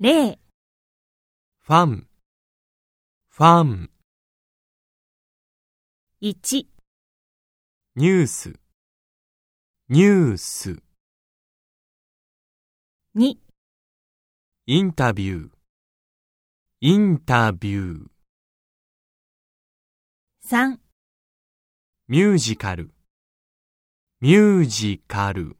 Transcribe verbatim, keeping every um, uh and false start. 例ファンファンいちニュースニュースにインタビューインタビューさんミュージカルミュージカル